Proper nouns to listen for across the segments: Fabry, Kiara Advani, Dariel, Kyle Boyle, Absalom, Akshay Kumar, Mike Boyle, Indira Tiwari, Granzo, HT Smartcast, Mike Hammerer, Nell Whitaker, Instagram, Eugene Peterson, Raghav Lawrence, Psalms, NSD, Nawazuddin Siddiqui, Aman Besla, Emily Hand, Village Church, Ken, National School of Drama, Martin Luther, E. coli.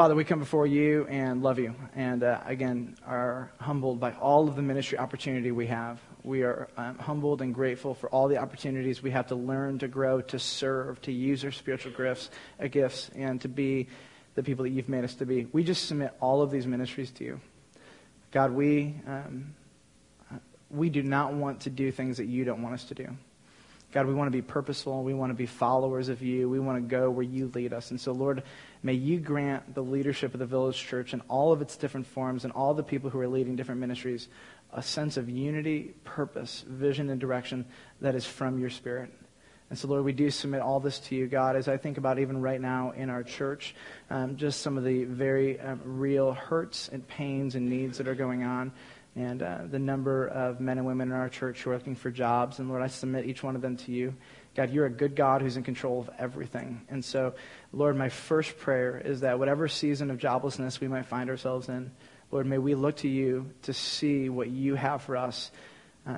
Father, we come before you and love you, and again, are humbled by all of the ministry opportunity we have. We are humbled and grateful for all the opportunities we have to learn, to grow, to serve, to use our spiritual gifts, and to be the people that you've made us to be. We just submit all of these ministries to you. God, we do not want to do things that you don't want us to do. God, we want to be purposeful. We want to be followers of you. We want to go where you lead us. And so, Lord, may you grant the leadership of the Village Church and all of its different forms and all the people who are leading different ministries a sense of unity, purpose, vision, and direction that is from your Spirit. And so, Lord, we do submit all this to you, God, as I think about even right now in our church, just some of the very real hurts and pains and needs that are going on. And the number of men and women in our church who are looking for jobs. And Lord, I submit each one of them to you. God, you're a good God who's in control of everything. And so, Lord, my first prayer is that whatever season of joblessness we might find ourselves in, Lord, may we look to you to see what you have for us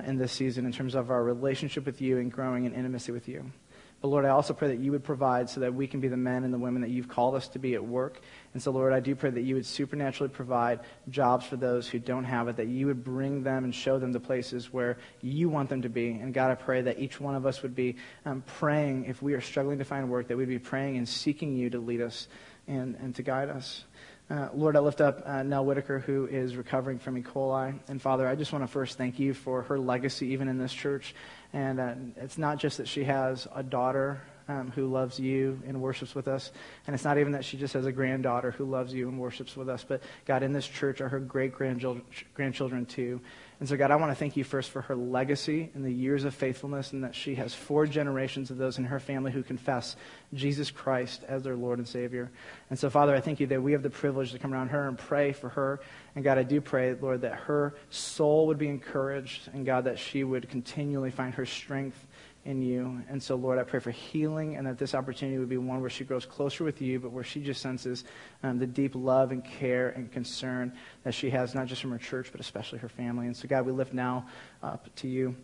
in this season in terms of our relationship with you and growing in intimacy with you. But Lord, I also pray that you would provide so that we can be the men and the women that you've called us to be at work. And so, Lord, I do pray that you would supernaturally provide jobs for those who don't have it, that you would bring them and show them the places where you want them to be. And God, I pray that each one of us would be praying, if we are struggling to find work, that we'd be praying and seeking you to lead us and to guide us. Lord, I lift up Nell Whitaker, who is recovering from E. coli. And Father, I just want to first thank you for her legacy, even in this church. And it's not just that she has a daughter who loves you and worships with us. And it's not even that she just has a granddaughter who loves you and worships with us. But God, in this church are her great-grandchildren too. And so, God, I want to thank you first for her legacy and the years of faithfulness, and that she has 4 generations of those in her family who confess Jesus Christ as their Lord and Savior. And so, Father, I thank you that we have the privilege to come around her and pray for her. And God, I do pray, Lord, that her soul would be encouraged, and God, that she would continually find her strength in you. And so, Lord, I pray for healing, and that this opportunity would be one where she grows closer with you, but where she just senses the deep love and care and concern that she has, not just from her church, but especially her family. And so, God, we lift now up to you.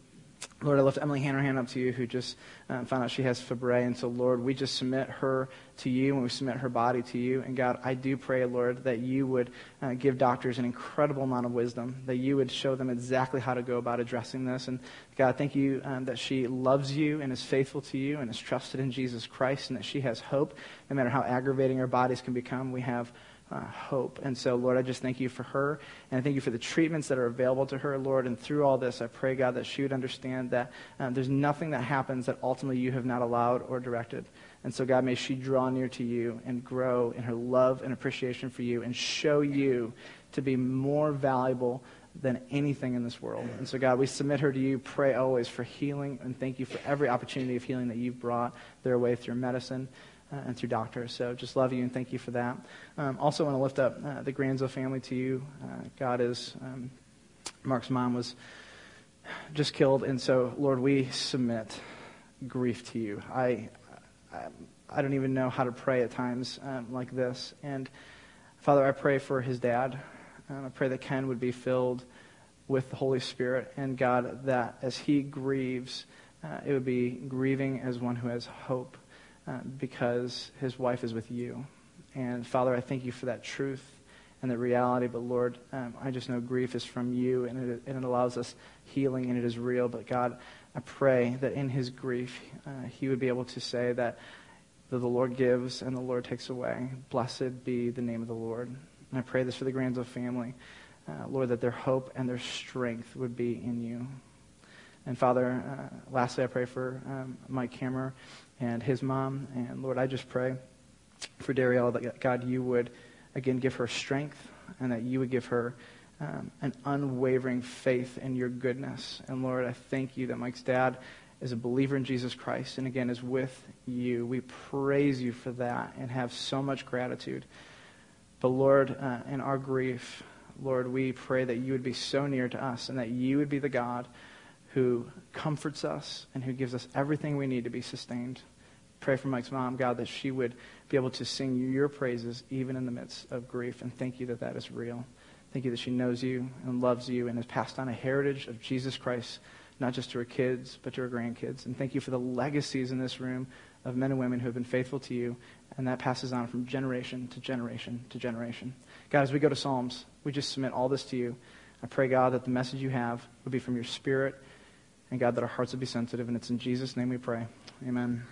Lord, I lift Emily Hand up to you, who just found out she has Fabry. And so, Lord, we just submit her to you, and we submit her body to you. And God, I do pray, Lord, that you would give doctors an incredible amount of wisdom, that you would show them exactly how to go about addressing this. And God, thank you that she loves you and is faithful to you and is trusted in Jesus Christ, and that she has hope. No matter how aggravating our bodies can become, we have hope. And so, Lord, I just thank you for her, and I thank you for the treatments that are available to her, Lord. And through all this, I pray, God, that she would understand that there's nothing that happens that ultimately you have not allowed or directed. And so, God, may she draw near to you and grow in her love and appreciation for you, and show you to be more valuable than anything in this world. And so, God, we submit her to you. Pray always for healing, and thank you for every opportunity of healing that you've brought their way through medicine and through doctors. So just love you and thank you for that. Also want to lift up the Granzo family to you. God is, Mark's mom was just killed. And so, Lord, we submit grief to you. I don't even know how to pray at times like this. And Father, I pray for his dad. I pray that Ken would be filled with the Holy Spirit. And God, that as he grieves, it would be grieving as one who has hope. Because his wife is with you. And Father, I thank you for that truth and that reality. But Lord, I just know grief is from you, and it allows us healing, and it is real. But God, I pray that in his grief, he would be able to say that the Lord gives and the Lord takes away. Blessed be the name of the Lord. And I pray this for the Granzo family, Lord, that their hope and their strength would be in you. And Father, lastly, I pray for Mike Hammerer and his mom. And Lord, I just pray for Dariel that, God, you would, again, give her strength, and that you would give her an unwavering faith in your goodness. And Lord, I thank you that Mike's dad is a believer in Jesus Christ, and again, is with you. We praise you for that and have so much gratitude. But Lord, in our grief, Lord, we pray that you would be so near to us, and that you would be the God who comforts us and who gives us everything we need to be sustained. Pray for Mike's mom, God, that she would be able to sing your praises even in the midst of grief. And thank you that that is real. Thank you that she knows you and loves you and has passed on a heritage of Jesus Christ, not just to her kids, but to her grandkids. And thank you for the legacies in this room of men and women who have been faithful to you, and that passes on from generation to generation to generation. God, as we go to Psalms, we just submit all this to you. I pray, God, that the message you have would be from your Spirit, and God, that our hearts would be sensitive, and it's in Jesus' name we pray. Amen.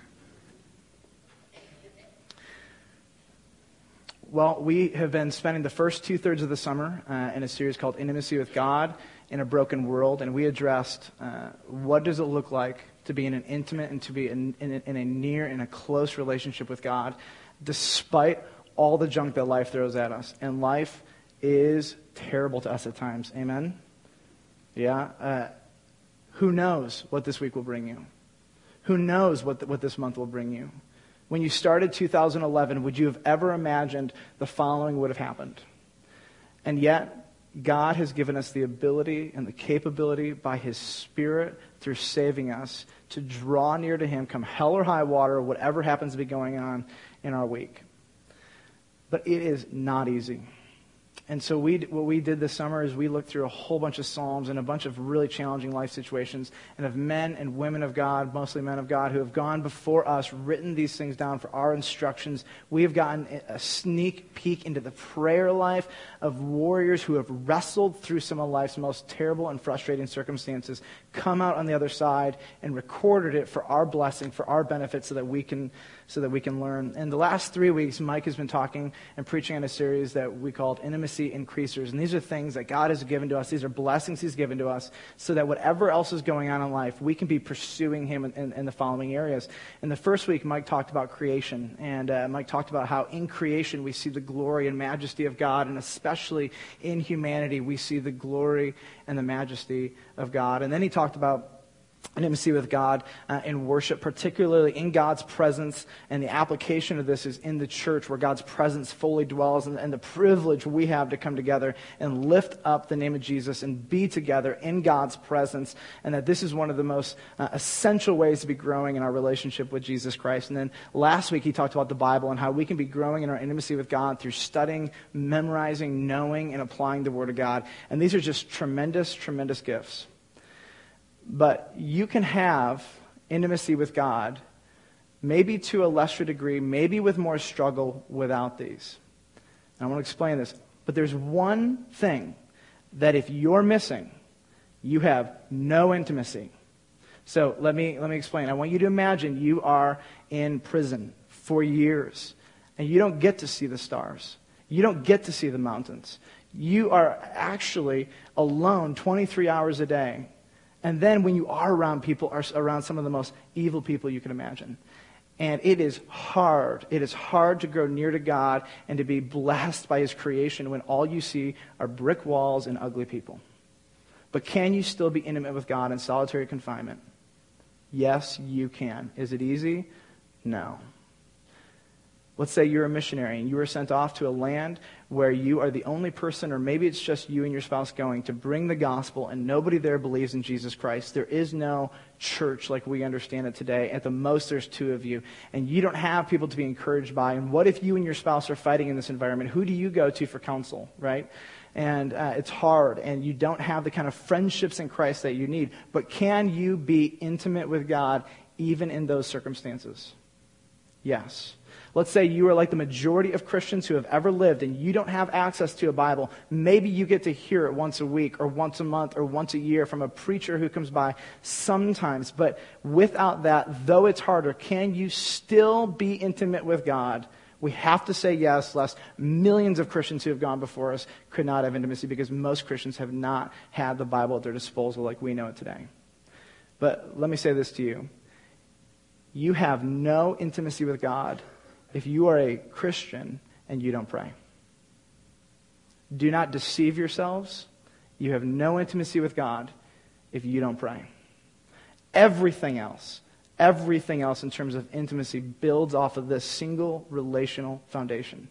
Well, we have been spending the first two-thirds of the summer in a series called Intimacy with God in a Broken World, and we addressed what does it look like to be in an intimate and to be in a near and a close relationship with God despite all the junk that life throws at us. And life is terrible to us at times. Amen? Yeah? Who knows what this week will bring you? Who knows what this month will bring you? When you started 2011, would you have ever imagined the following would have happened? And yet, God has given us the ability and the capability by his Spirit through saving us to draw near to him, come hell or high water, whatever happens to be going on in our week. But it is not easy. And so what we did this summer is we looked through a whole bunch of Psalms and a bunch of really challenging life situations and of men and women of God, mostly men of God, who have gone before us, written these things down for our instructions. We have gotten a sneak peek into the prayer life of warriors who have wrestled through some of life's most terrible and frustrating circumstances, come out on the other side and recorded it for our blessing, for our benefit, so that we can learn. And the last 3 weeks, Mike has been talking and preaching on a series that we called Intimacy Increasers. And these are things that God has given to us. These are blessings he's given to us so that whatever else is going on in life, we can be pursuing him in the following areas. In the first week, Mike talked about creation. And Mike talked about how in creation we see the glory and majesty of God. And especially in humanity, we see the glory and the majesty of God. And then he talked about intimacy with God in worship, particularly in God's presence. And the application of this is in the church where God's presence fully dwells, and the privilege we have to come together and lift up the name of Jesus and be together in God's presence. And that this is one of the most essential ways to be growing in our relationship with Jesus Christ. And then last week he talked about the Bible and how we can be growing in our intimacy with God through studying, memorizing, knowing, and applying the Word of God. And these are just tremendous, tremendous gifts. But you can have intimacy with God, maybe to a lesser degree, maybe with more struggle without these. And I want to explain this. But there's one thing that if you're missing, you have no intimacy. So let me explain. I want you to imagine you are in prison for years, and you don't get to see the stars. You don't get to see the mountains. You are actually alone 23 hours a day. And then when you are around people, are around some of the most evil people you can imagine. And it is hard. It is hard to grow near to God and to be blessed by his creation when all you see are brick walls and ugly people. But can you still be intimate with God in solitary confinement? Yes, you can. Is it easy? No. Let's say you're a missionary and you were sent off to a land where you are the only person, or maybe it's just you and your spouse going to bring the gospel, and nobody there believes in Jesus Christ. There is no church like we understand it today. At the most, there's two of you, and you don't have people to be encouraged by. And what if you and your spouse are fighting in this environment? Who do you go to for counsel, right? And it's hard, and you don't have the kind of friendships in Christ that you need. But can you be intimate with God even in those circumstances? Yes. Let's say you are like the majority of Christians who have ever lived and you don't have access to a Bible. Maybe you get to hear it once a week or once a month or once a year from a preacher who comes by sometimes. But without that, though it's harder, can you still be intimate with God? We have to say yes, lest millions of Christians who have gone before us could not have intimacy because most Christians have not had the Bible at their disposal like we know it today. But let me say this to you. You have no intimacy with God if you are a Christian and you don't pray. Do not deceive yourselves. You have no intimacy with God if you don't pray. Everything else in terms of intimacy builds off of this single relational foundation.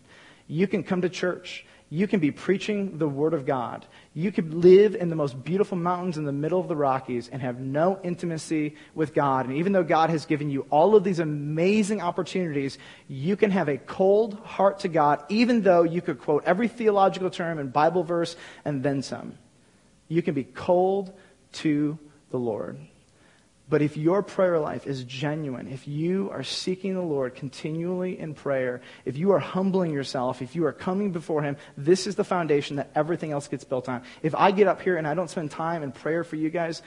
You can come to church. You can be preaching the Word of God. You could live in the most beautiful mountains in the middle of the Rockies and have no intimacy with God. And even though God has given you all of these amazing opportunities, you can have a cold heart to God, even though you could quote every theological term and Bible verse and then some. You can be cold to the Lord. But if your prayer life is genuine, if you are seeking the Lord continually in prayer, if you are humbling yourself, if you are coming before Him, this is the foundation that everything else gets built on. If I get up here and I don't spend time in prayer for you guys,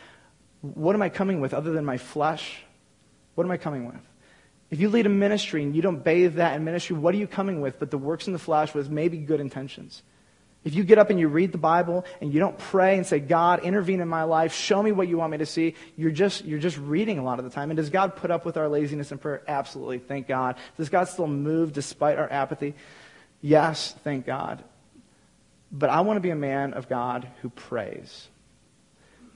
what am I coming with other than my flesh? What am I coming with? If you lead a ministry and you don't bathe that in ministry, what are you coming with but the works in the flesh with maybe good intentions? If you get up and you read the Bible and you don't pray and say, God, intervene in my life, show me what you want me to see, you're just reading a lot of the time. And does God put up with our laziness in prayer? Absolutely, thank God. Does God still move despite our apathy? Yes, thank God. But I want to be a man of God who prays.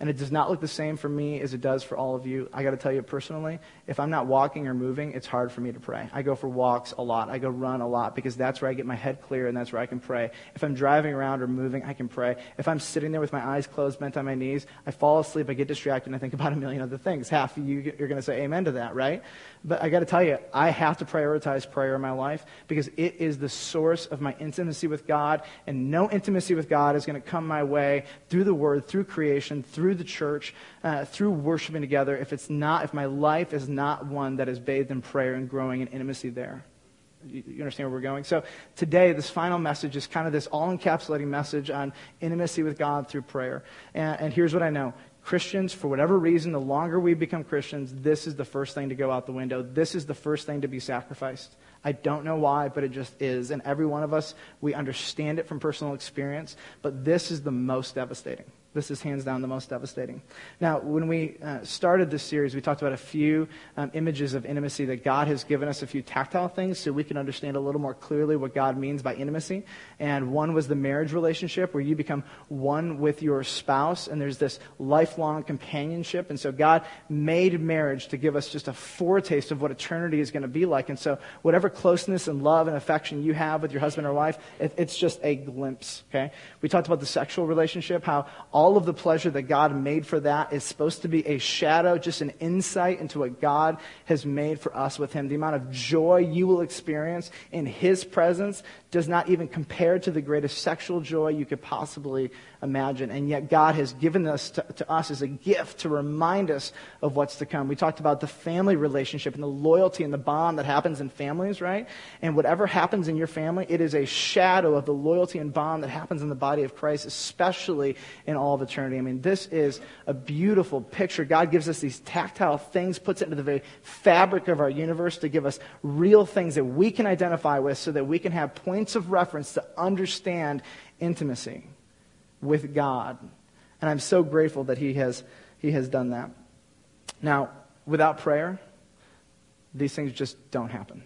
And it does not look the same for me as it does for all of you. I got to tell you personally, if I'm not walking or moving, it's hard for me to pray. I go for walks a lot. I go run a lot because that's where I get my head clear and that's where I can pray. If I'm driving around or moving, I can pray. If I'm sitting there with my eyes closed, bent on my knees, I fall asleep, I get distracted, and I think about a million other things. Half of you are going to say amen to that, right? But I got to tell you, I have to prioritize prayer in my life because it is the source of my intimacy with God, and no intimacy with God is going to come my way through the Word, through creation, through the church, through worshiping together, if my life is not one that is bathed in prayer and growing in intimacy there. You understand where we're going? So today, this final message is kind of this all-encapsulating message on intimacy with God through prayer. And here's what I know. Christians, for whatever reason, the longer we become Christians, this is the first thing to go out the window. This is the first thing to be sacrificed. I don't know why, but it just is. And every one of us, we understand it from personal experience, but this is the most devastating. This is hands down the most devastating. Now, when we started this series, we talked about a few images of intimacy that God has given us, a few tactile things so we can understand a little more clearly what God means by intimacy. And one was the marriage relationship where you become one with your spouse and there's this lifelong companionship. And so God made marriage to give us just a foretaste of what eternity is going to be like. And so whatever closeness and love and affection you have with your husband or wife, it's just a glimpse, okay? We talked about the sexual relationship, how all of the pleasure that God made for that is supposed to be a shadow, just an insight into what God has made for us with Him. The amount of joy you will experience in His presence does not even compare to the greatest sexual joy you could possibly imagine. And yet God has given this to us as a gift to remind us of what's to come. We talked about the family relationship and the loyalty and the bond that happens in families, right? And whatever happens in your family, it is a shadow of the loyalty and bond that happens in the body of Christ, especially in all of eternity. I mean, this is a beautiful picture. God gives us these tactile things, puts it into the very fabric of our universe to give us real things that we can identify with so that we can have points of reference to understand intimacy with God. And I'm so grateful that He has done that. Now, without prayer, these things just don't happen.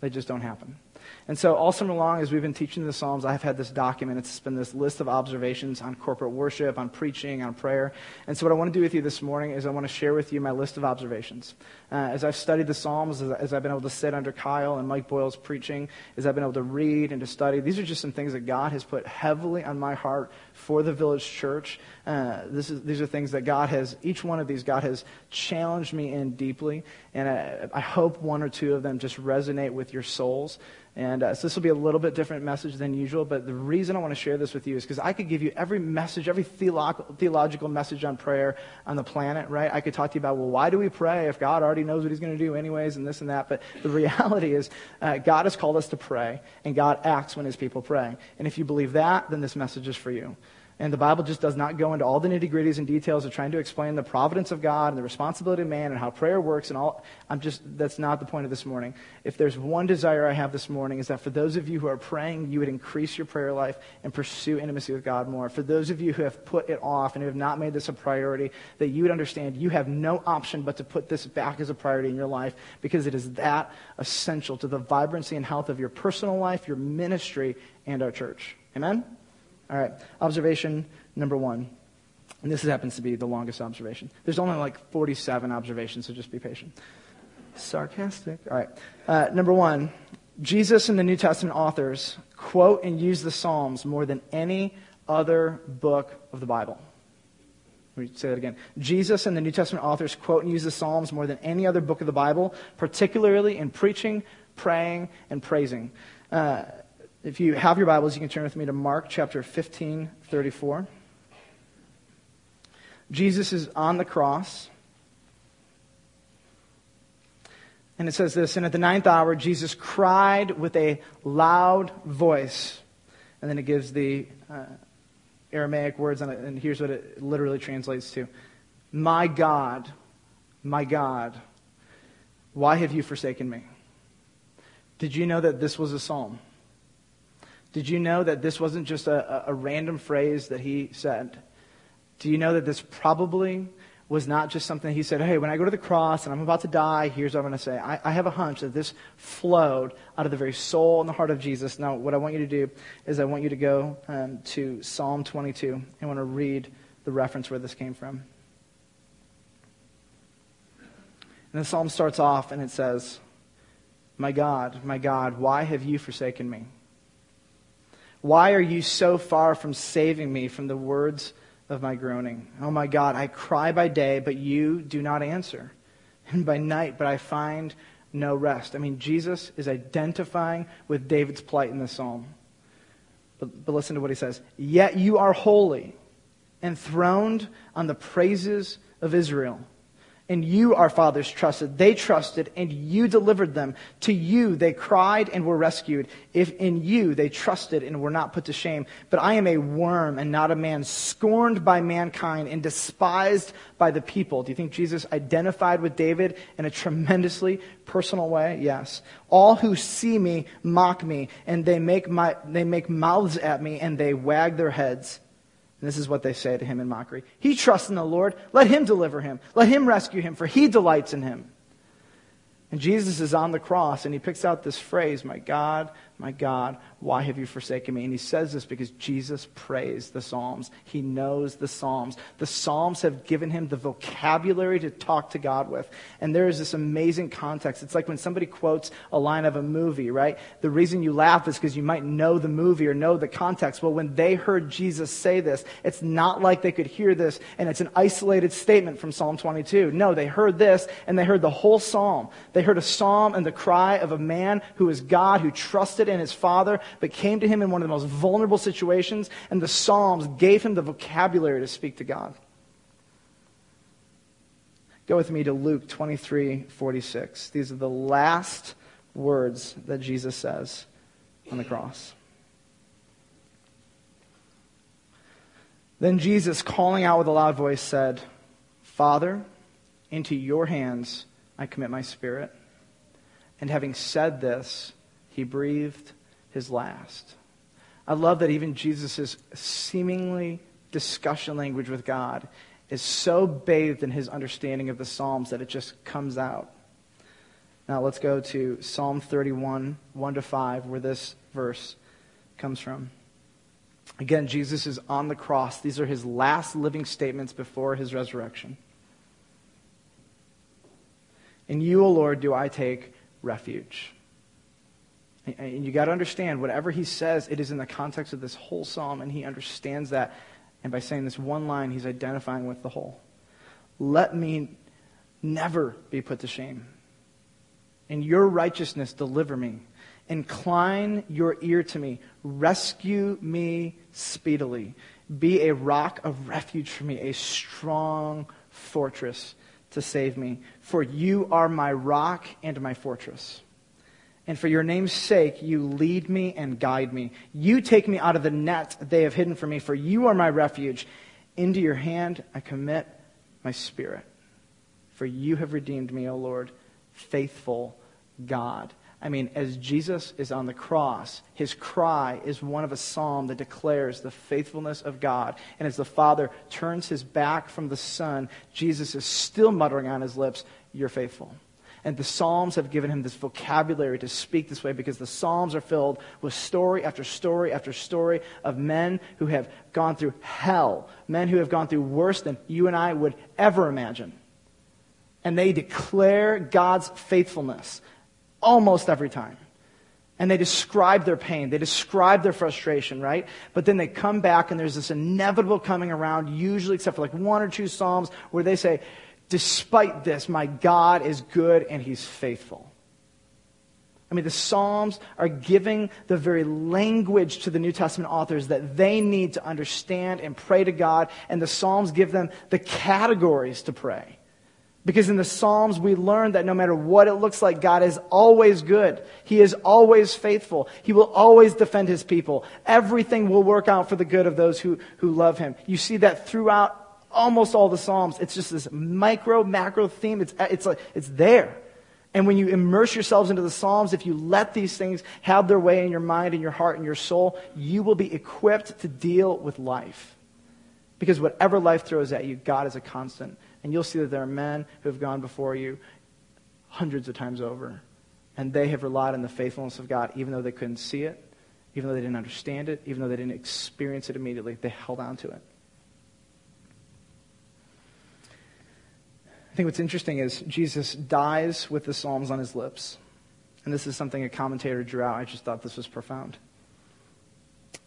They just don't happen. And so all summer long, as we've been teaching the Psalms, I've had this document. It's been this list of observations on corporate worship, on preaching, on prayer. And so what I want to do with you this morning is I want to share with you my list of observations. As I've studied the Psalms, as I've been able to sit under Kyle and Mike Boyle's preaching, as I've been able to read and to study, these are just some things that God has put heavily on my heart for the Village Church. These are things that each one of these, God has challenged me in deeply. And I hope one or two of them just resonate with your souls. And so this will be a little bit different message than usual, but the reason I want to share this with you is because I could give you every message, every theological message on prayer on the planet, right? I could talk to you about, well, why do we pray if God already knows what He's going to do anyways and this and that? But the reality is God has called us to pray, and God acts when His people pray. And if you believe that, then this message is for you. And the Bible just does not go into all the nitty-gritties and details of trying to explain the providence of God and the responsibility of man and how prayer works and all. That's not the point of this morning. If there's one desire I have this morning is that for those of you who are praying, you would increase your prayer life and pursue intimacy with God more. For those of you who have put it off and who have not made this a priority, that you would understand you have no option but to put this back as a priority in your life because it is that essential to the vibrancy and health of your personal life, your ministry, and our church. Amen? All right, observation number one, and this happens to be the longest observation. There's only like 47 observations, so just be patient. Sarcastic. All right, number one, Jesus and the New Testament authors quote and use the Psalms more than any other book of the Bible. Let me say that again. Jesus and the New Testament authors quote and use the Psalms more than any other book of the Bible, particularly in preaching, praying, and praising. If you have your Bibles, you can turn with me to Mark chapter 15:34. Jesus is on the cross. And it says this, and at the ninth hour, Jesus cried with a loud voice. And then it gives the Aramaic words on it, and here's what it literally translates to. My God, why have you forsaken me? Did you know that this was a psalm? Did you know that this wasn't just a random phrase that he said? Do you know that this probably was not just something he said, hey, when I go to the cross and I'm about to die, here's what I'm going to say. I have a hunch that this flowed out of the very soul and the heart of Jesus. Now, what I want you to do is I want you to go to Psalm 22. I want to read the reference where this came from. And the psalm starts off and it says, my God, why have you forsaken me? Why are you so far from saving me from the words of my groaning? Oh my God, I cry by day, but you do not answer. And by night, but I find no rest. I mean, Jesus is identifying with David's plight in this psalm. But listen to what he says. Yet you are holy, enthroned on the praises of Israel. And you, our fathers, trusted. They trusted, and you delivered them. To you they cried and were rescued. If in you they trusted and were not put to shame. But I am a worm and not a man, scorned by mankind and despised by the people. Do you think Jesus identified with David in a tremendously personal way? Yes. All who see me mock me, and they make mouths at me, and they wag their heads. And this is what they say to him in mockery. He trusts in the Lord. Let him deliver him. Let him rescue him, for he delights in him. And Jesus is on the cross, and he picks out this phrase, my God, why have you forsaken me? And he says this because Jesus prays the Psalms. He knows the Psalms. The Psalms have given him the vocabulary to talk to God with. And there is this amazing context. It's like when somebody quotes a line of a movie, right? The reason you laugh is because you might know the movie or know the context. Well, when they heard Jesus say this, it's not like they could hear this, and it's an isolated statement from Psalm 22. No, they heard this, and they heard the whole psalm. They heard a psalm and the cry of a man who is God, who trusted in his Father, but came to him in one of the most vulnerable situations, and the Psalms gave him the vocabulary to speak to God. Go with me to Luke 23:46. These are the last words that Jesus says on the cross. Then Jesus, calling out with a loud voice, said, Father, into your hands I commit my spirit. And having said this, he breathed his last. I love that even Jesus' seemingly discussion language with God is so bathed in his understanding of the Psalms that it just comes out. Now let's go to Psalm 31, 1-5, where this verse comes from. Again, Jesus is on the cross. These are his last living statements before his resurrection. In you, O Lord, do I take refuge. And you got to understand, whatever he says, it is in the context of this whole psalm, and he understands that. And by saying this one line, he's identifying with the whole. Let me never be put to shame. In your righteousness, deliver me. Incline your ear to me. Rescue me speedily. Be a rock of refuge for me, a strong fortress to save me. For you are my rock and my fortress. And for your name's sake, you lead me and guide me. You take me out of the net they have hidden from me, for you are my refuge. Into your hand I commit my spirit. For you have redeemed me, O Lord, faithful God. I mean, as Jesus is on the cross, his cry is one of a psalm that declares the faithfulness of God. And as the Father turns his back from the Son, Jesus is still muttering on his lips, you're faithful. And the Psalms have given him this vocabulary to speak this way because the Psalms are filled with story after story after story of men who have gone through hell, men who have gone through worse than you and I would ever imagine. And they declare God's faithfulness almost every time. And they describe their pain. They describe their frustration, right? But then they come back and there's this inevitable coming around, usually except for like one or two Psalms, where they say, despite this, my God is good and he's faithful. I mean, the Psalms are giving the very language to the New Testament authors that they need to understand and pray to God. And the Psalms give them the categories to pray. Because in the Psalms, we learn that no matter what it looks like, God is always good. He is always faithful. He will always defend his people. Everything will work out for the good of those who love him. You see that throughout almost all the Psalms. It's just this micro, macro theme. It's there. And when you immerse yourselves into the Psalms, if you let these things have their way in your mind, in your heart, and your soul, you will be equipped to deal with life. Because whatever life throws at you, God is a constant. And you'll see that there are men who have gone before you hundreds of times over. And they have relied on the faithfulness of God, even though they couldn't see it, even though they didn't understand it, even though they didn't experience it immediately. They held on to it. I think what's interesting is Jesus dies with the Psalms on his lips. And this is something a commentator drew out. I just thought this was profound.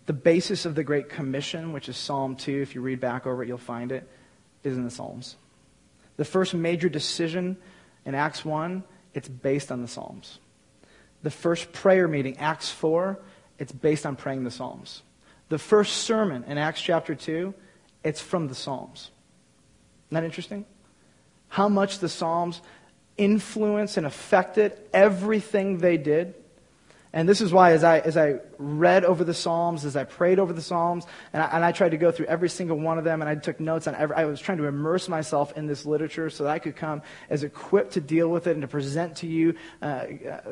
The basis of the Great Commission, which is Psalm 2, if you read back over it, you'll find it, is in the Psalms. The first major decision in Acts 1, it's based on the Psalms. The first prayer meeting, Acts 4, it's based on praying the Psalms. The first sermon in Acts chapter 2, it's from the Psalms. Isn't that interesting? How much the Psalms influenced and affected everything they did. And this is why as I read over the Psalms, as I prayed over the Psalms, and I tried to go through every single one of them, and I took notes on every, I was trying to immerse myself in this literature so that I could come as equipped to deal with it and to present to you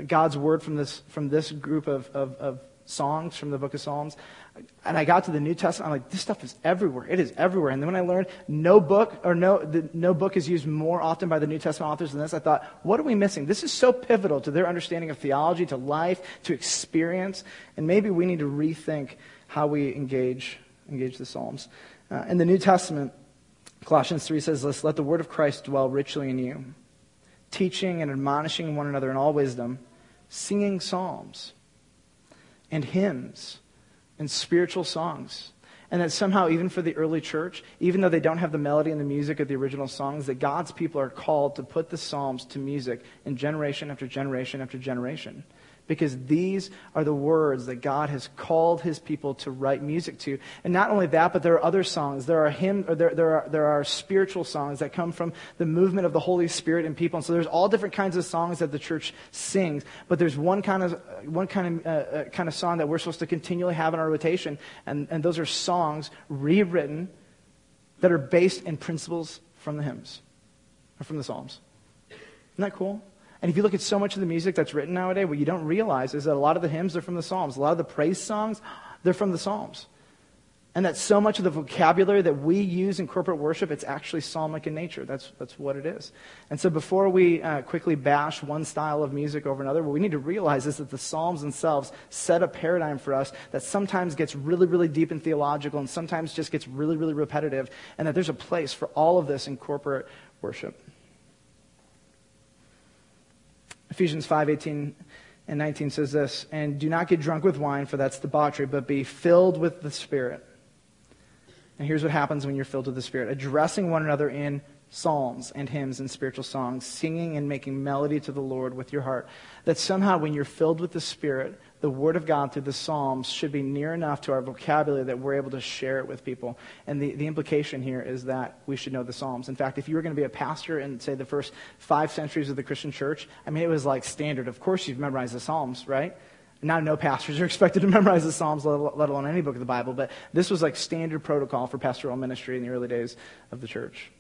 God's word from this group of songs from the book of Psalms. And I got to the New Testament, I'm like, this stuff is everywhere. It is everywhere. And then when I learned no book is used more often by the New Testament authors than this, I thought, what are we missing? This is so pivotal to their understanding of theology, to life, to experience. And maybe we need to rethink how we engage the Psalms. In the New Testament, Colossians 3 says, let the word of Christ dwell richly in you, teaching and admonishing one another in all wisdom, singing psalms and hymns and spiritual songs. And that somehow, even for the early church, even though they don't have the melody and the music of the original songs, that God's people are called to put the Psalms to music in generation after generation after generation. Because these are the words that God has called his people to write music to. And not only that, but there are other songs. There are hymns, or there are spiritual songs that come from the movement of the Holy Spirit in people. And so there's all different kinds of songs that the church sings. But there's one kind of song that we're supposed to continually have in our rotation. And those are songs rewritten that are based in principles from the hymns, or from the Psalms. Isn't that cool? And if you look at so much of the music that's written nowadays, what you don't realize is that a lot of the hymns are from the Psalms. A lot of the praise songs, they're from the Psalms. And that so much of the vocabulary that we use in corporate worship, it's actually psalmic in nature. That's what it is. And so before we quickly bash one style of music over another, what we need to realize is that the Psalms themselves set a paradigm for us that sometimes gets really, really deep and theological and sometimes just gets really, really repetitive, and that there's a place for all of this in corporate worship. Ephesians 5:18 and 19 says this, and do not get drunk with wine, for that's debauchery, but be filled with the Spirit. And here's what happens when you're filled with the Spirit. Addressing one another in psalms and hymns and spiritual songs, singing and making melody to the Lord with your heart. That somehow when you're filled with the Spirit, the Word of God through the Psalms should be near enough to our vocabulary that we're able to share it with people. And the implication here is that we should know the Psalms. In fact, if you were going to be a pastor in, say, the first 5 centuries of the Christian church, I mean, it was like standard. Of course you've memorized the Psalms, right? Now no pastors are expected to memorize the Psalms, let alone any book of the Bible. But this was like standard protocol for pastoral ministry in the early days of the church.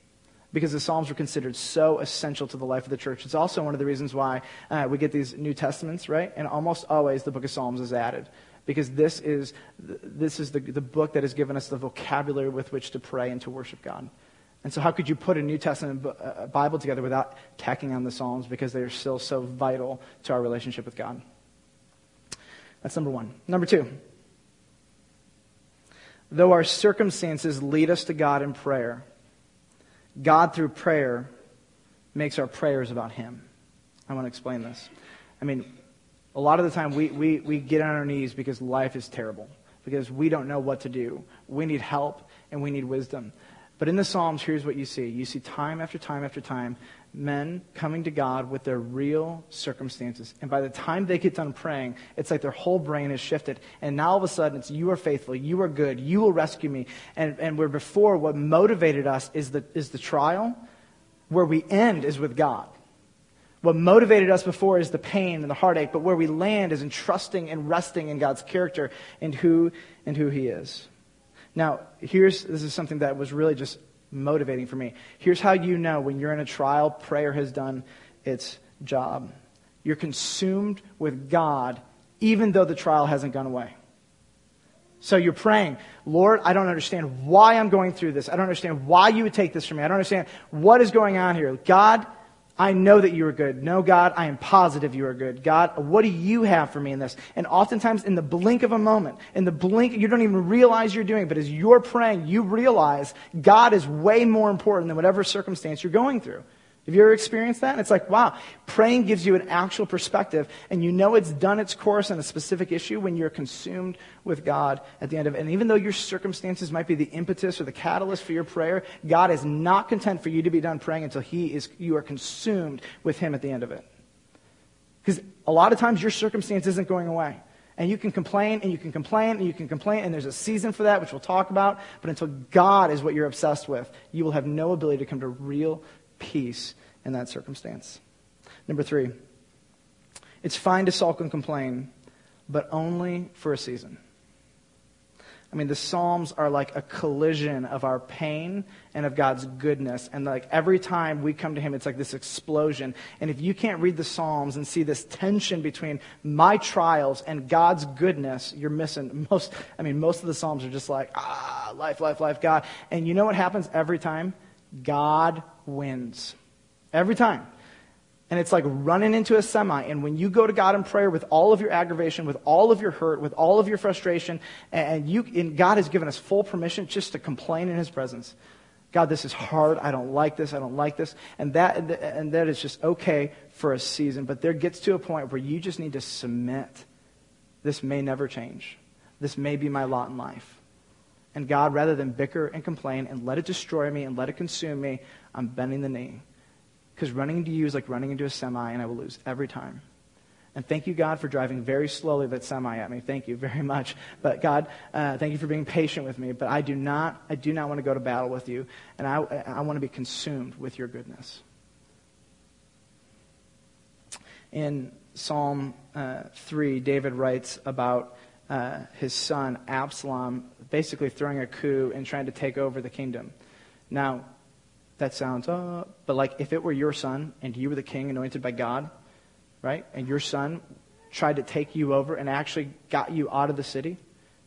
Because the Psalms were considered so essential to the life of the church. It's also one of the reasons why we get these New Testaments, right? And almost always the book of Psalms is added. Because this is the book that has given us the vocabulary with which to pray and to worship God. And so how could you put a New Testament Bible together without tacking on the Psalms? Because they are still so vital to our relationship with God. That's number one. Number two. Though our circumstances lead us to God in prayer, God, through prayer, makes our prayers about him. I want to explain this. I mean, a lot of the time we get on our knees because life is terrible, because we don't know what to do. We need help, and we need wisdom. But in the Psalms, here's what you see. You see time after time after time, men coming to God with their real circumstances. And by the time they get done praying, it's like their whole brain is shifted. And now all of a sudden it's, you are faithful, you are good, you will rescue me. And where before what motivated us is the trial, Where we end is with God. What motivated us before is the pain and the heartache, but where we land is in trusting and resting in God's character and who He is. Now, this is something that was really just motivating for me. Here's how you know when you're in a trial, prayer has done its job. You're consumed with God, even though the trial hasn't gone away. So you're praying, Lord, I don't understand why I'm going through this. I don't understand why you would take this from me. I don't understand what is going on here. God, I know that you are good. No, God, I am positive you are good. God, what do you have for me in this? And oftentimes in the blink of a moment, you don't even realize you're doing it, but as you're praying, you realize God is way more important than whatever circumstance you're going through. Have you ever experienced that? And it's like, wow, praying gives you an actual perspective, and you know it's done its course on a specific issue when you're consumed with God at the end of it. And even though your circumstances might be the impetus or the catalyst for your prayer, God is not content for you to be done praying until you are consumed with Him at the end of it. Because a lot of times your circumstance isn't going away. And you can complain, and you can complain, and you can complain, and there's a season for that, which we'll talk about. But until God is what you're obsessed with, you will have no ability to come to real peace in that circumstance. Number 3, it's fine to sulk and complain, but only for a season. I mean, the Psalms are like a collision of our pain and of God's goodness. And like every time we come to Him, it's like this explosion. And if you can't read the Psalms and see this tension between my trials and God's goodness, you're missing most. I mean, most of the Psalms are just like, life, God. And you know what happens every time? God wins. Every time. And it's like running into a semi. And when you go to God in prayer with all of your aggravation, with all of your hurt, with all of your frustration, and God has given us full permission just to complain in His presence. God, this is hard. I don't like this. And that is just okay for a season. But there gets to a point where you just need to submit. This may never change. This may be my lot in life. And God, rather than bicker and complain and let it destroy me and let it consume me, I'm bending the knee. Because running into you is like running into a semi, and I will lose every time. And thank you, God, for driving very slowly that semi at me. Thank you very much. But God, thank you for being patient with me. But I do not want to go to battle with you. And I want to be consumed with your goodness. In Psalm 3, David writes about his son Absalom basically throwing a coup and trying to take over the kingdom. Now, that sounds, but like if it were your son and you were the king anointed by God, right? And your son tried to take you over and actually got you out of the city,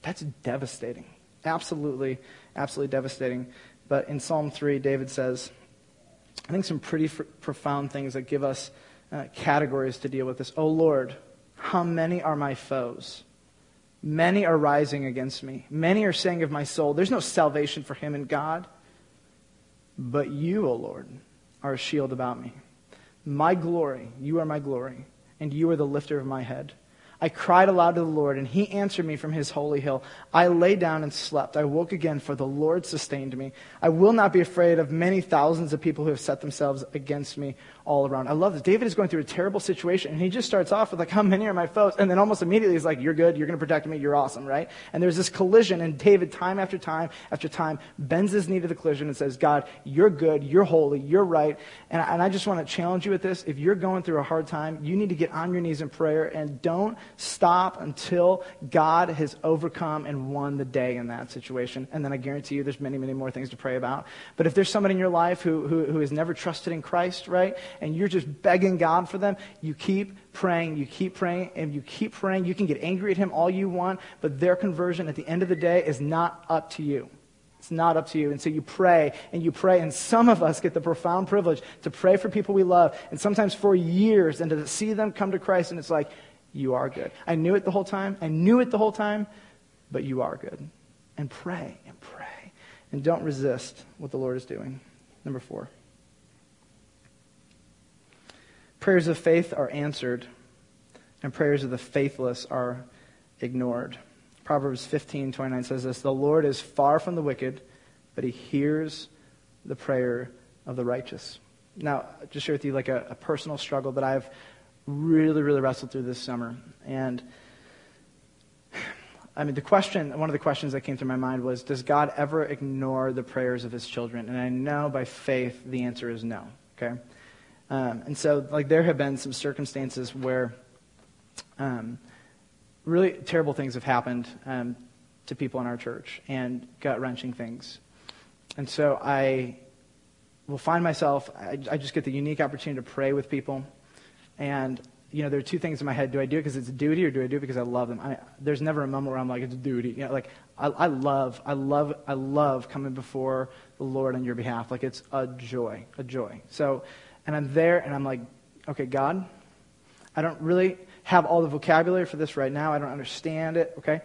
that's devastating. Absolutely devastating. But in Psalm 3, David says, I think some pretty profound things that give us categories to deal with this. Oh Lord, how many are my foes? Many are rising against me. Many are saying of my soul, there's no salvation for him in God. But you, O Lord, are a shield about me. My glory, you are my glory, and you are the lifter of my head. I cried aloud to the Lord, and he answered me from his holy hill. I lay down and slept. I woke again, for the Lord sustained me. I will not be afraid of many thousands of people who have set themselves against me all around. I love this. David is going through a terrible situation, and he just starts off with, like, how many are my foes? And then almost immediately he's like, you're good, you're going to protect me, you're awesome, right? And there's this collision, and David, time after time, bends his knee to the collision and says, God, you're good, you're holy, you're right. And I just want to challenge you with this. If you're going through a hard time, you need to get on your knees in prayer, and don't stop until God has overcome and won the day in that situation. And then I guarantee you there's many, many more things to pray about. But if there's somebody in your life who has never trusted in Christ, right, and you're just begging God for them, you keep praying. You can get angry at Him all you want, but their conversion at the end of the day is not up to you. It's not up to you. And so you pray. And some of us get the profound privilege to pray for people we love, and sometimes for years, and to see them come to Christ, and it's like, you are good. I knew it the whole time, but you are good. And pray. And don't resist what the Lord is doing. Number 4. Prayers of faith are answered, and prayers of the faithless are ignored. Proverbs 15:29 says this, the Lord is far from the wicked, but He hears the prayer of the righteous. Now, I'll just share with you like a personal struggle that I've really wrestled through this summer. And I mean, one of the questions that came through my mind was, does God ever ignore the prayers of His children? And I know by faith the answer is no. okay? And so, like, there have been some circumstances where really terrible things have happened to people in our church, and gut-wrenching things. And so I will find myself, I just get the unique opportunity to pray with people. And, you know, there are two things in my head. Do I do it because it's a duty, or do I do it because I love them? There's never a moment where I'm like, it's a duty. You know, like, I love coming before the Lord on your behalf. Like, it's a joy. So, and I'm there, and I'm like, okay, God, I don't really have all the vocabulary for this right now. I don't understand it, okay?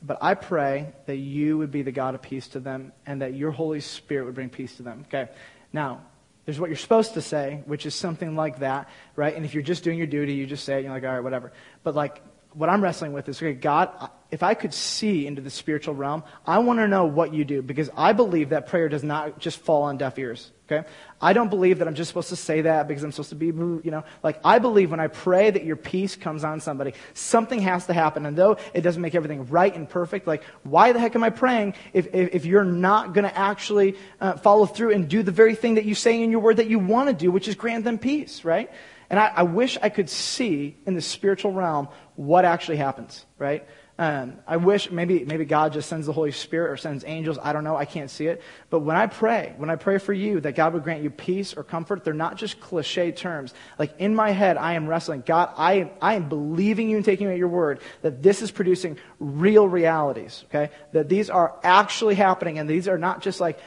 But I pray that you would be the God of peace to them, and that your Holy Spirit would bring peace to them, okay? Now, there's what you're supposed to say, which is something like that, right? And if you're just doing your duty, you just say it, and you're like, all right, whatever. But, like, what I'm wrestling with is, okay, God, if I could see into the spiritual realm, I want to know what you do, because I believe that prayer does not just fall on deaf ears, okay? I don't believe that I'm just supposed to say that because I'm supposed to be, you know, like, I believe when I pray that your peace comes on somebody, something has to happen. And though it doesn't make everything right and perfect, like, why the heck am I praying if you're not going to actually follow through and do the very thing that you say in your word that you want to do, which is grant them peace, right? And I wish I could see in the spiritual realm what actually happens, right? I wish maybe God just sends the Holy Spirit or sends angels. I don't know. I can't see it. But when I pray for you that God would grant you peace or comfort, they're not just cliche terms. Like, in my head, I am wrestling. God, I am believing you and taking you at your word that this is producing real realities, okay? That these are actually happening, and these are not just like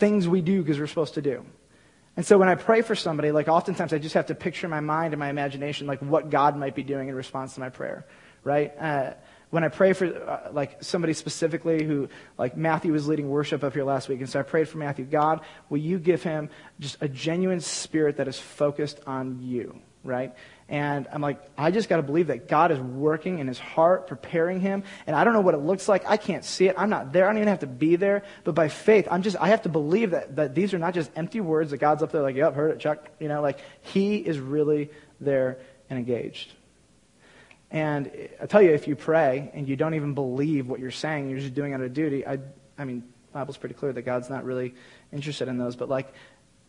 things we do because we're supposed to do. And so when I pray for somebody, like, oftentimes I just have to picture in my mind and my imagination, like, what God might be doing in response to my prayer, right? When I pray for, like, somebody specifically who, like, Matthew was leading worship up here last week, and so I prayed for Matthew, God, will you give him just a genuine spirit that is focused on you, right? And I'm like, I just got to believe that God is working in his heart, preparing him. And I don't know what it looks like. I can't see it. I'm not there. I don't even have to be there. But by faith, I have to believe that these are not just empty words that God's up there like, yep, heard it, Chuck. You know, like, he is really there and engaged. And I tell you, if you pray and you don't even believe what you're saying, you're just doing it out of duty. I mean, the Bible's pretty clear that God's not really interested in those. But, like,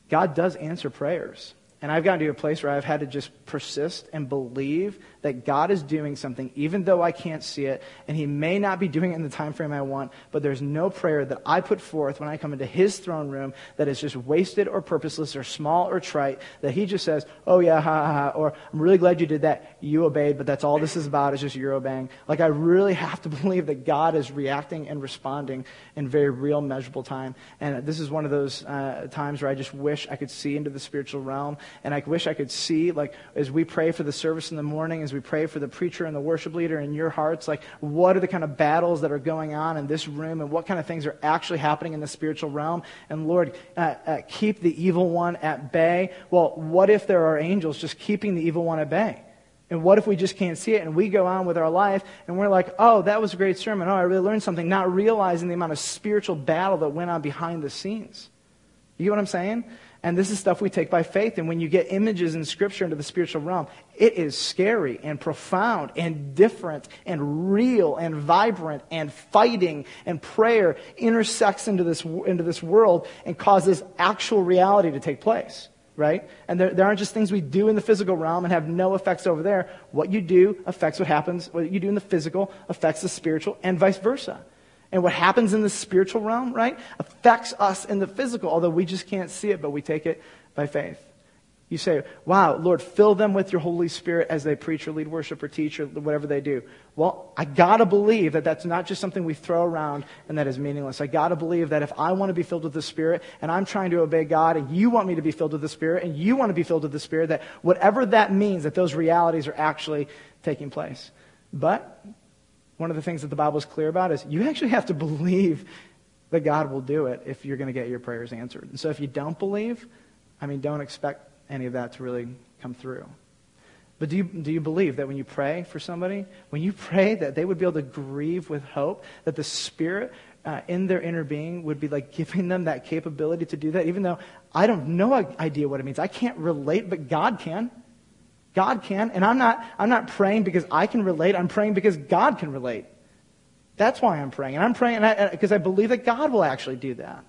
God does answer prayers. And I've gotten to a place where I've had to just persist and believe that God is doing something, even though I can't see it, and he may not be doing it in the time frame I want, but there's no prayer that I put forth when I come into his throne room that is just wasted or purposeless or small or trite, that he just says, oh yeah, ha ha ha, or I'm really glad you did that, you obeyed, but that's all this is about, is just you're obeying. Like, I really have to believe that God is reacting and responding in very real, measurable time. And this is one of those times where I just wish I could see into the spiritual realm. And I wish I could see, like, as we pray for the service in the morning, as we pray for the preacher and the worship leader in your hearts, like, what are the kind of battles that are going on in this room, and what kind of things are actually happening in the spiritual realm? And Lord, keep the evil one at bay. Well, what if there are angels just keeping the evil one at bay? And what if we just can't see it, and we go on with our life, and we're like, oh, that was a great sermon. Oh, I really learned something, not realizing the amount of spiritual battle that went on behind the scenes. You get what I'm saying? And this is stuff we take by faith. And when you get images in Scripture into the spiritual realm, it is scary and profound and different and real and vibrant and fighting, and prayer intersects into this world and causes actual reality to take place, right? And there aren't just things we do in the physical realm and have no effects over there. What you do affects what happens. What you do in the physical affects the spiritual, and vice versa. And what happens in the spiritual realm, right, affects us in the physical, although we just can't see it, but we take it by faith. You say, wow, Lord, fill them with your Holy Spirit as they preach or lead worship or teach or whatever they do. Well, I got to believe that that's not just something we throw around and that is meaningless. I got to believe that if I want to be filled with the Spirit and I'm trying to obey God, and you want me to be filled with the Spirit and you want to be filled with the Spirit, that whatever that means, that those realities are actually taking place. But one of the things that the Bible is clear about is you actually have to believe that God will do it if you're going to get your prayers answered. And so if you don't believe, I mean, don't expect any of that to really come through. But do you believe that when you pray for somebody, when you pray that they would be able to grieve with hope, that the Spirit in their inner being would be like giving them that capability to do that, even though I don't know an idea what it means. I can't relate, but God can. God can, and I'm not praying because I can relate. I'm praying because God can relate. That's why I'm praying, and I'm praying because I believe that God will actually do that.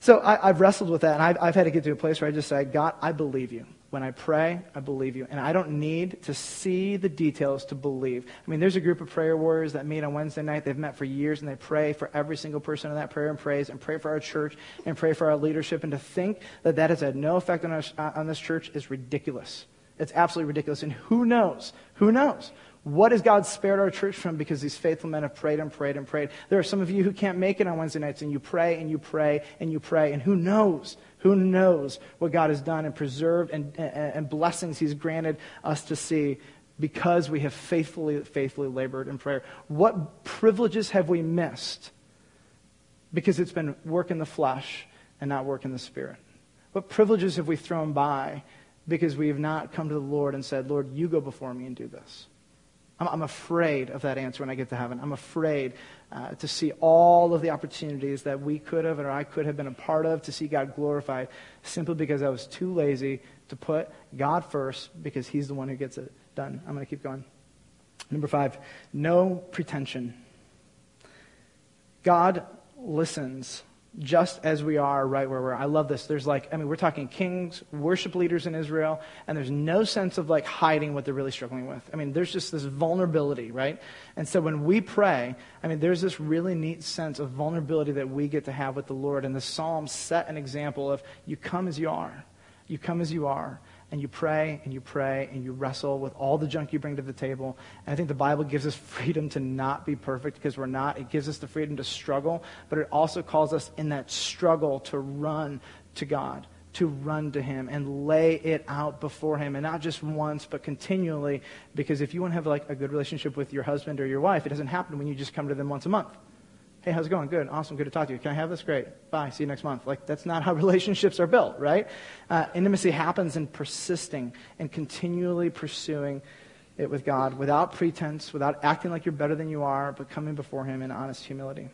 So I've wrestled with that, and I've had to get to a place where I just say, God, I believe you. When I pray, I believe you. And I don't need to see the details to believe. I mean, there's a group of prayer warriors that meet on Wednesday night. They've met for years, and they pray for every single person in that prayer and praise, and pray for our church, and pray for our leadership. And to think that that has had no effect on us, on this church, is ridiculous. It's absolutely ridiculous. And who knows? Who knows? What has God spared our church from because these faithful men have prayed and prayed and prayed? There are some of you who can't make it on Wednesday nights, and you pray and you pray and you pray. And who knows? Who knows what God has done and preserved and blessings he's granted us to see because we have faithfully labored in prayer. What privileges have we missed because it's been work in the flesh and not work in the spirit? What privileges have we thrown by because we have not come to the Lord and said, Lord, you go before me and do this? I'm afraid of that answer when I get to heaven. I'm afraid to see all of the opportunities that we could have or I could have been a part of to see God glorified simply because I was too lazy to put God first because he's the one who gets it done. I'm going to keep going. Number 5, no pretension. God listens just as we are right where we're at. I love this. There's we're talking kings, worship leaders in Israel, and there's no sense of hiding what they're really struggling with. I mean, there's just this vulnerability, right? And so when we pray, there's this really neat sense of vulnerability that we get to have with the Lord. And the Psalms set an example of you come as you are. You come as you are. And you pray, and you pray, and you wrestle with all the junk you bring to the table. And I think the Bible gives us freedom to not be perfect because we're not. It gives us the freedom to struggle, but it also calls us in that struggle to run to God, to run to him, and lay it out before him. And not just once, but continually, because if you want to have a good relationship with your husband or your wife, it doesn't happen when you just come to them once a month. Hey, how's it going? Good. Awesome. Good to talk to you. Can I have this? Great. Bye. See you next month. That's not how relationships are built, right? Intimacy happens in persisting and continually pursuing it with God without pretense, without acting like you're better than you are, but coming before him in honest humility.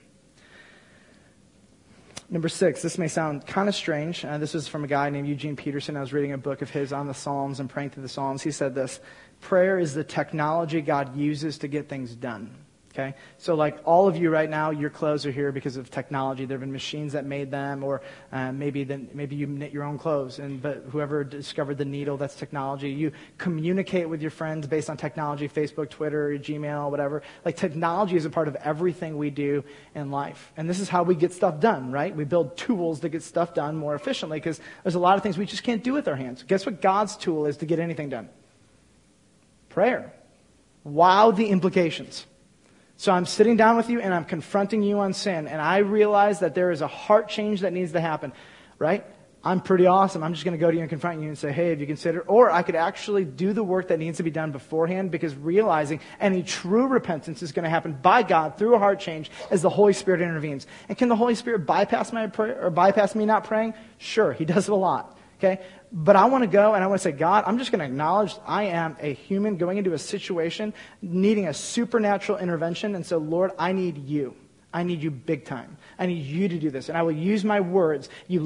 Number 6, this may sound kind of strange. This is from a guy named Eugene Peterson. I was reading a book of his on the Psalms and praying through the Psalms. He said this, prayer is the technology God uses to get things done. Okay, so all of you right now, your clothes are here because of technology. There have been machines that made them, or maybe you knit your own clothes. But whoever discovered the needle, that's technology. You communicate with your friends based on technology, Facebook, Twitter, Gmail, whatever. Technology is a part of everything we do in life. And this is how we get stuff done, right? We build tools to get stuff done more efficiently because there's a lot of things we just can't do with our hands. Guess what God's tool is to get anything done? Prayer. Wow, the implications. So I'm sitting down with you and I'm confronting you on sin, and I realize that there is a heart change that needs to happen, right? I'm pretty awesome. I'm just going to go to you and confront you and say, hey, have you considered? Or I could actually do the work that needs to be done beforehand, because realizing any true repentance is going to happen by God through a heart change as the Holy Spirit intervenes. And can the Holy Spirit bypass my prayer or bypass me not praying? Sure, he does a lot. Okay, but I want to go and I want to say, God, I'm just going to acknowledge I am a human going into a situation needing a supernatural intervention. And so, Lord, I need you. I need you big time. I need you to do this. And I will use my words. You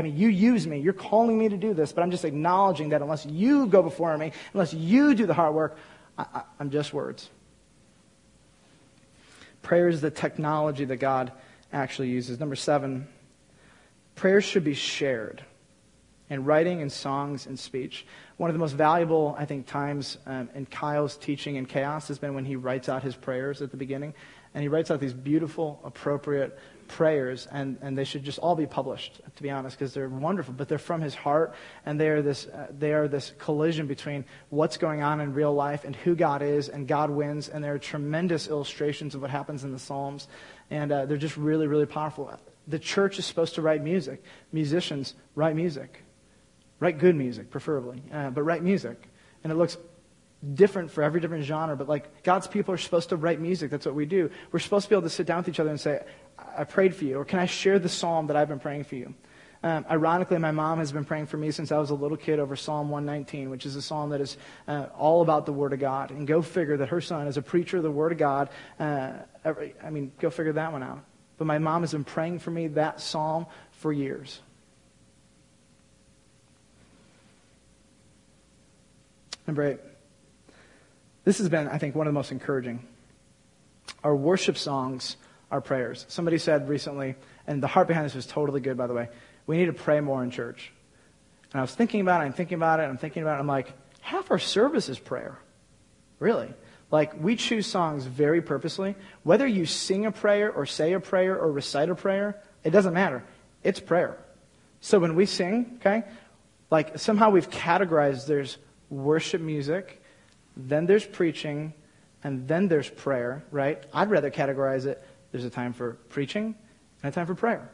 use me. You're calling me to do this, but I'm just acknowledging that unless you go before me, unless you do the hard work, I'm just words. Prayer is the technology that God actually uses. Number 7, prayer should be shared. And writing and songs and speech. One of the most valuable, I think, times in Kyle's teaching in chaos has been when he writes out his prayers at the beginning. And he writes out these beautiful, appropriate prayers. And they should just all be published, to be honest, because they're wonderful. But they're from his heart. And they are this collision between what's going on in real life and who God is. And God wins. And there are tremendous illustrations of what happens in the Psalms. And they're just really, really powerful. The church is supposed to write music. Musicians write music. Write good music, preferably, but write music. And it looks different for every different genre, but God's people are supposed to write music. That's what we do. We're supposed to be able to sit down with each other and say, I prayed for you, or can I share the psalm that I've been praying for you? Ironically, my mom has been praying for me since I was a little kid over Psalm 119, which is a psalm that is all about the Word of God. And go figure that her son is a preacher of the Word of God. Go figure that one out. But my mom has been praying for me that psalm for years. Number 8. This has been, I think, one of the most encouraging. Our worship songs our prayers. Somebody said recently, and the heart behind this was totally good, by the way, we need to pray more in church. And I was thinking about it, I'm like, half our service is prayer. Really. Like, we choose songs very purposely. Whether you sing a prayer or say a prayer or recite a prayer, it doesn't matter. It's prayer. So when we sing, okay, like somehow we've categorized there's worship music, then there's preaching, and then there's prayer, right? I'd rather categorize it, there's a time for preaching and a time for prayer.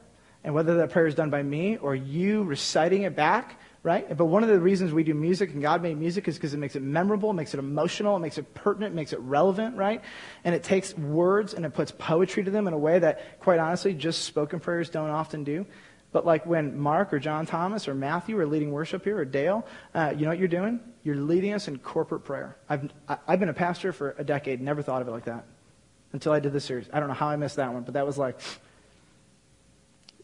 And whether that prayer is done by me or you reciting it back, right? But one of the reasons we do music and God made music is because it makes it memorable, it makes it emotional, it makes it pertinent, it makes it relevant, right? And it takes words and it puts poetry to them in a way that, quite honestly, just spoken prayers don't often do. But like when Mark or John Thomas or Matthew are leading worship here or Dale, you know what you're doing? You're leading us in corporate prayer. I've been a pastor for a decade, never thought of it like that until I did this series. I don't know how I missed that one, but that was like...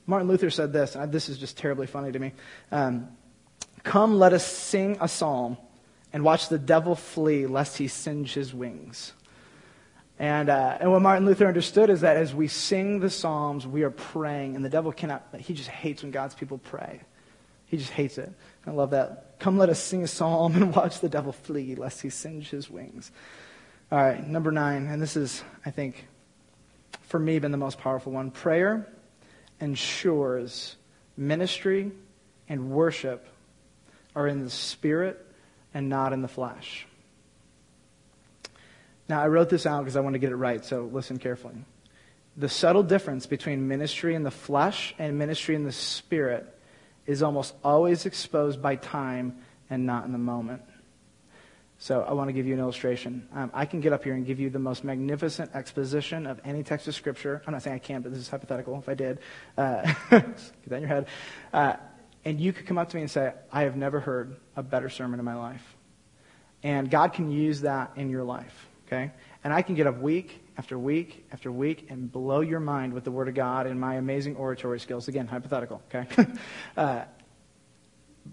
Martin Luther said this, and this is just terribly funny to me. Come, let us sing a psalm and watch the devil flee lest he singe his wings. And what Martin Luther understood is that as we sing the Psalms, we are praying. And the devil cannot, he just hates when God's people pray. He just hates it. I love that. Come, let us sing a psalm and watch the devil flee lest he singe his wings. All right, number 9. And this is, I think, for me, been the most powerful one. Prayer ensures ministry and worship are in the spirit and not in the flesh. Now, I wrote this out because I want to get it right, so listen carefully. The subtle difference between ministry in the flesh and ministry in the spirit is almost always exposed by time and not in the moment. So I want to give you an illustration. I can get up here and give you the most magnificent exposition of any text of Scripture. I'm not saying I can, but this is hypothetical if I did. Get that in your head. And you could come up to me and say, I have never heard a better sermon in my life. And God can use that in your life. Okay? And I can get up week after week after week and blow your mind with the Word of God and my amazing oratory skills. Again, hypothetical, okay?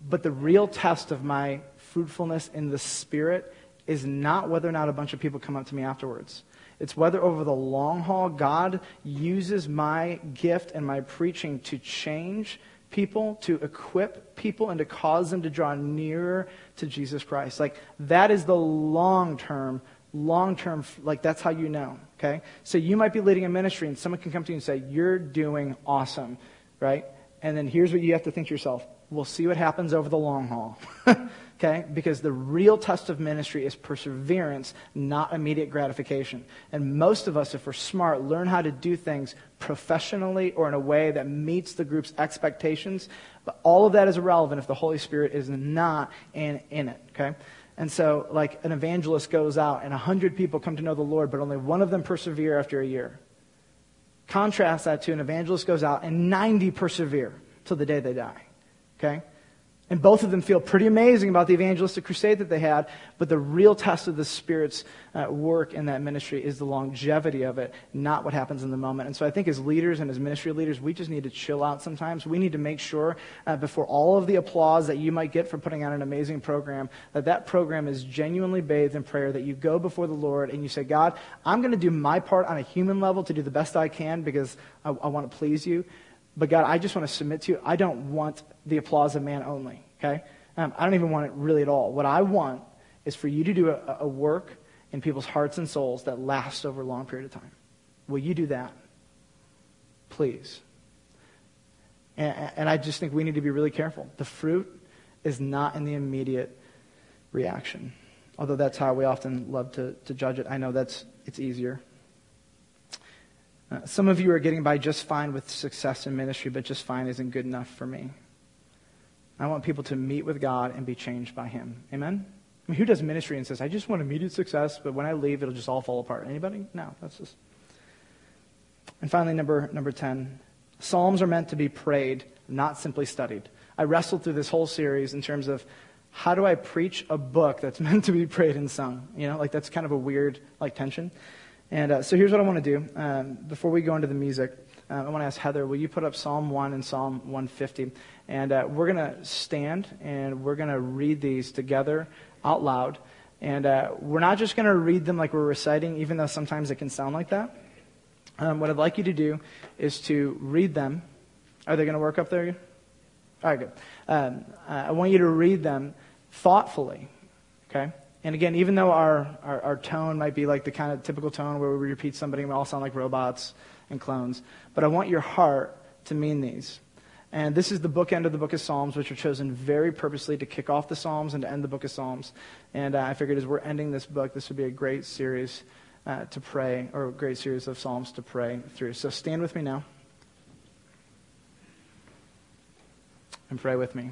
But the real test of my fruitfulness in the Spirit is not whether or not a bunch of people come up to me afterwards. It's whether over the long haul God uses my gift and my preaching to change people, to equip people, and to cause them to draw nearer to Jesus Christ. Like, that is the long-term, like that's how you know, okay? So you might be leading a ministry and someone can come to you and say, you're doing awesome, right? And then here's what you have to think to yourself. We'll see what happens over the long haul, okay? Because the real test of ministry is perseverance, not immediate gratification. And most of us, if we're smart, learn how to do things professionally or in a way that meets the group's expectations. But all of that is irrelevant if the Holy Spirit is not in it, okay? And so, like, an evangelist goes out and 100 people come to know the Lord, but only one of them persevere after a year. Contrast that to an evangelist goes out and 90 persevere till the day they die, okay? And both of them feel pretty amazing about the evangelistic crusade that they had, but the real test of the Spirit's work in that ministry is the longevity of it, not what happens in the moment. And so I think as leaders and as ministry leaders, we just need to chill out sometimes. We need to make sure before all of the applause that you might get for putting on an amazing program, that program is genuinely bathed in prayer, that you go before the Lord and you say, God, I'm going to do my part on a human level to do the best I can because I want to please you. But God, I just want to submit to you. I don't want the applause of man only, okay? I don't even want it really at all. What I want is for you to do a work in people's hearts and souls that lasts over a long period of time. Will you do that? Please. And I just think we need to be really careful. The fruit is not in the immediate reaction. Although that's how we often love to judge it. I know it's easier. Some of you are getting by just fine with success in ministry, but just fine isn't good enough for me. I want people to meet with God and be changed by Him. Amen? I mean, who does ministry and says, I just want immediate success, but when I leave, it'll just all fall apart? Anybody? No, that's just... And finally, number 10. Psalms are meant to be prayed, not simply studied. I wrestled through this whole series in terms of, how do I preach a book that's meant to be prayed and sung? You know, like that's kind of a weird like tension. And so here's what I want to do. Before we go into the music, I want to ask Heather, will you put up Psalm 1 and Psalm 150? And we're going to stand and we're going to read these together out loud. And we're not just going to read them like we're reciting, even though sometimes it can sound like that. What I'd like you to do is to read them. Are they going to work up there? All right, good. I want you to read them thoughtfully, okay? And again, even though our tone might be like the kind of typical tone where we repeat somebody and we all sound like robots and clones, but I want your heart to mean these. And this is the bookend of the book of Psalms, which are chosen very purposely to kick off the Psalms and to end the book of Psalms. And I figured as we're ending this book, this would be a great series to pray, or a great series of Psalms to pray through. So stand with me now and pray with me.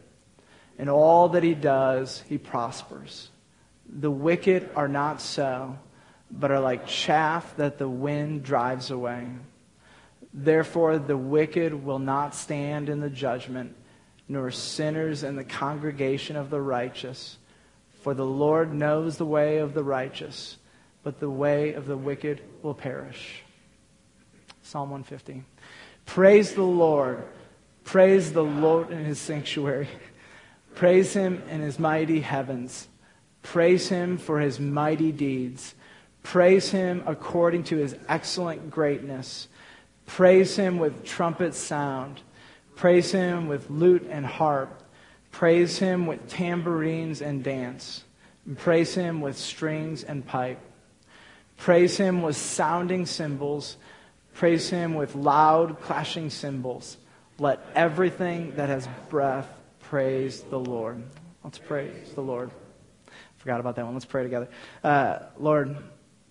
In all that he does, he prospers. The wicked are not so, but are like chaff that the wind drives away. Therefore, the wicked will not stand in the judgment, nor sinners in the congregation of the righteous. For the Lord knows the way of the righteous, but the way of the wicked will perish. Psalm 150. Praise the Lord. Praise the Lord in his sanctuary. Praise him in his mighty heavens. Praise him for his mighty deeds. Praise him according to his excellent greatness. Praise him with trumpet sound. Praise him with lute and harp. Praise him with tambourines and dance. And praise him with strings and pipe. Praise him with sounding cymbals. Praise him with loud clashing cymbals. Let everything that has breath praise the Lord. Let's praise the Lord. Forgot about that one. Let's pray together. Lord,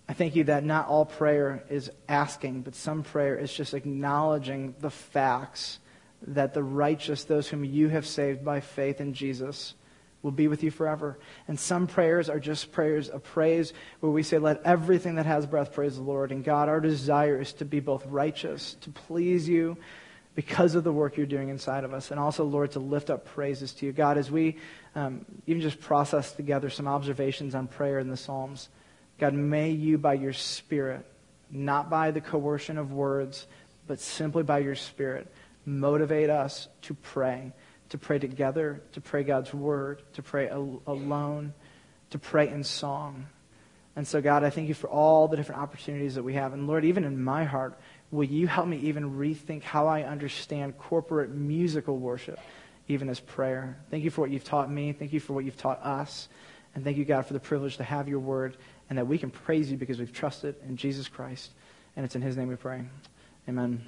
I thank you that not all prayer is asking, but some prayer is just acknowledging the facts that the righteous, those whom you have saved by faith in Jesus, will be with you forever. And some prayers are just prayers of praise where we say, let everything that has breath praise the Lord. And God, our desire is to be both righteous, to please you because of the work you're doing inside of us. And also, Lord, to lift up praises to you. God, as we even just process together some observations on prayer in the Psalms, God, may you by your Spirit, not by the coercion of words, but simply by your Spirit, motivate us to pray together, to pray God's word, to pray alone, to pray in song. And so, God, I thank you for all the different opportunities that we have. And Lord, even in my heart, will you help me even rethink how I understand corporate musical worship, even as prayer? Thank you for what you've taught me. Thank you for what you've taught us. And thank you, God, for the privilege to have your word and that we can praise you because we've trusted in Jesus Christ. And it's in his name we pray. Amen.